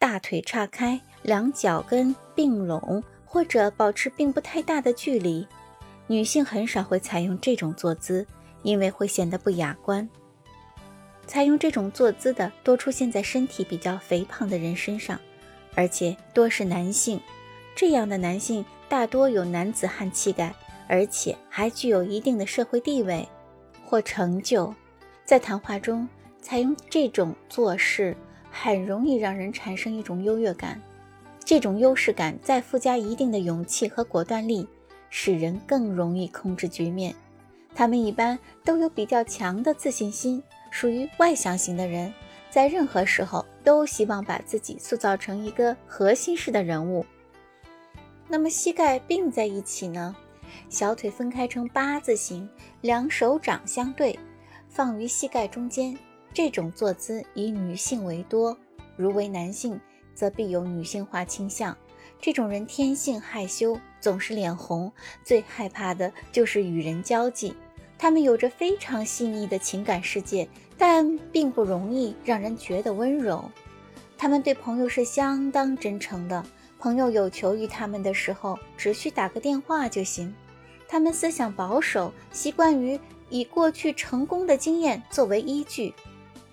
大腿岔开，两脚跟并拢，或者保持并不太大的距离。女性很少会采用这种坐姿，因为会显得不雅观。采用这种坐姿的多出现在身体比较肥胖的人身上，而且多是男性。这样的男性大多有男子汉气概，而且还具有一定的社会地位或成就。在谈话中采用这种坐势很容易让人产生一种优越感，这种优势感再附加一定的勇气和果断力，使人更容易控制局面。他们一般都有比较强的自信心，属于外向型的人，在任何时候都希望把自己塑造成一个核心式的人物。那么膝盖并在一起呢？小腿分开成八字形，两手掌相对，放于膝盖中间。这种坐姿以女性为多，如为男性则必有女性化倾向。这种人天性害羞，总是脸红，最害怕的就是与人交际。他们有着非常细腻的情感世界，但并不容易让人觉得温柔。他们对朋友是相当真诚的，朋友有求于他们的时候，只需打个电话就行。他们思想保守，习惯于以过去成功的经验作为依据，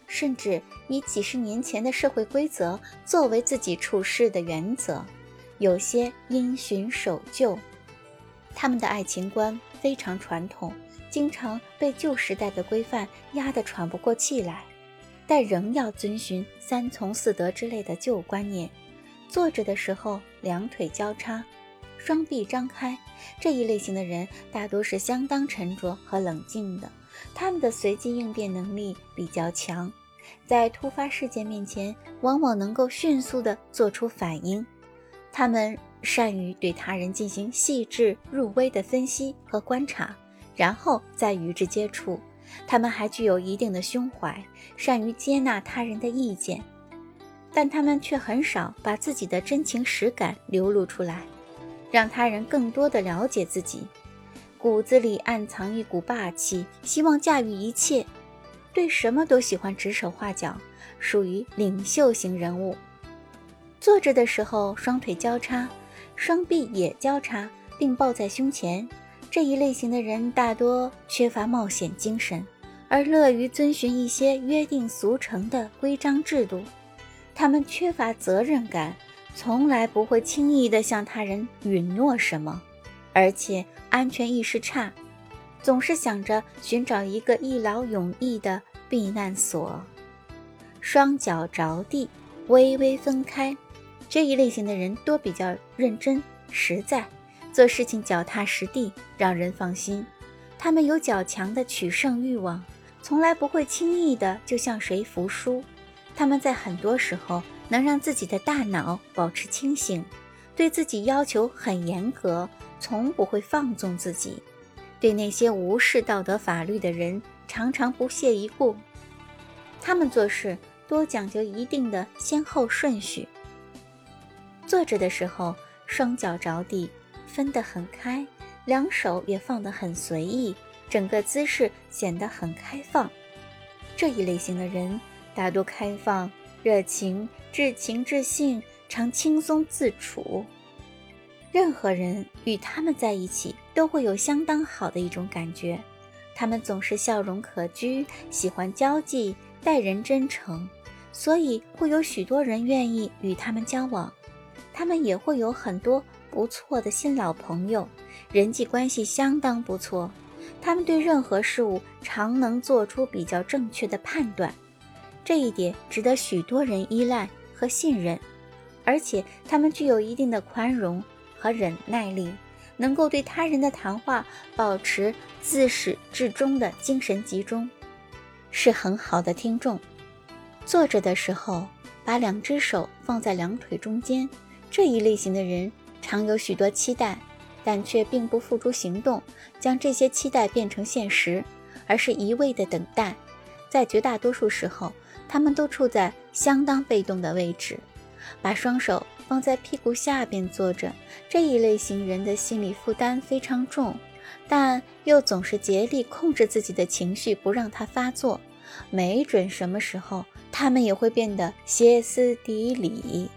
甚至以几十年前的社会规则作为自己处事的原则，有些因循守旧。他们的爱情观非常传统，经常被旧时代的规范压得喘不过气来，但仍要遵循三从四德之类的旧观念。坐着的时候两腿交叉，双臂张开，这一类型的人大多是相当沉着和冷静的，他们的随机应变能力比较强，在突发事件面前往往能够迅速地做出反应。他们善于对他人进行细致入微的分析和观察，然后再与之接触。他们还具有一定的胸怀，善于接纳他人的意见，但他们却很少把自己的真情实感流露出来，让他人更多的了解自己。骨子里暗藏一股霸气，希望驾驭一切，对什么都喜欢指手画脚，属于领袖型人物。坐着的时候双腿交叉，双臂也交叉并抱在胸前，这一类型的人大多缺乏冒险精神，而乐于遵循一些约定俗成的规章制度。他们缺乏责任感，从来不会轻易地向他人允诺什么，而且安全意识差，总是想着寻找一个一劳永逸的避难所。双脚着地，微微分开，这一类型的人多比较认真实在，做事情脚踏实地，让人放心。他们有较强的取胜欲望，从来不会轻易地就向谁服输。他们在很多时候能让自己的大脑保持清醒，对自己要求很严格，从不会放纵自己，对那些无视道德法律的人常常不屑一顾。他们做事多讲究一定的先后顺序。坐着的时候双脚着地，分得很开，两手也放得很随意，整个姿势显得很开放。这一类型的人大多开放热情，至情至性，常轻松自处。任何人与他们在一起都会有相当好的一种感觉。他们总是笑容可掬，喜欢交际，待人真诚，所以会有许多人愿意与他们交往。他们也会有很多不错的新老朋友，人际关系相当不错。他们对任何事物常能做出比较正确的判断，这一点值得许多人依赖和信任，而且他们具有一定的宽容和忍耐力，能够对他人的谈话保持自始至终的精神集中，是很好的听众。坐着的时候，把两只手放在两腿中间，这一类型的人常有许多期待，但却并不付诸行动，将这些期待变成现实，而是一味的等待。在绝大多数时候，他们都处在相当被动的位置，把双手放在屁股下边坐着。这一类型人的心理负担非常重，但又总是竭力控制自己的情绪不让它发作，没准什么时候他们也会变得歇斯底里。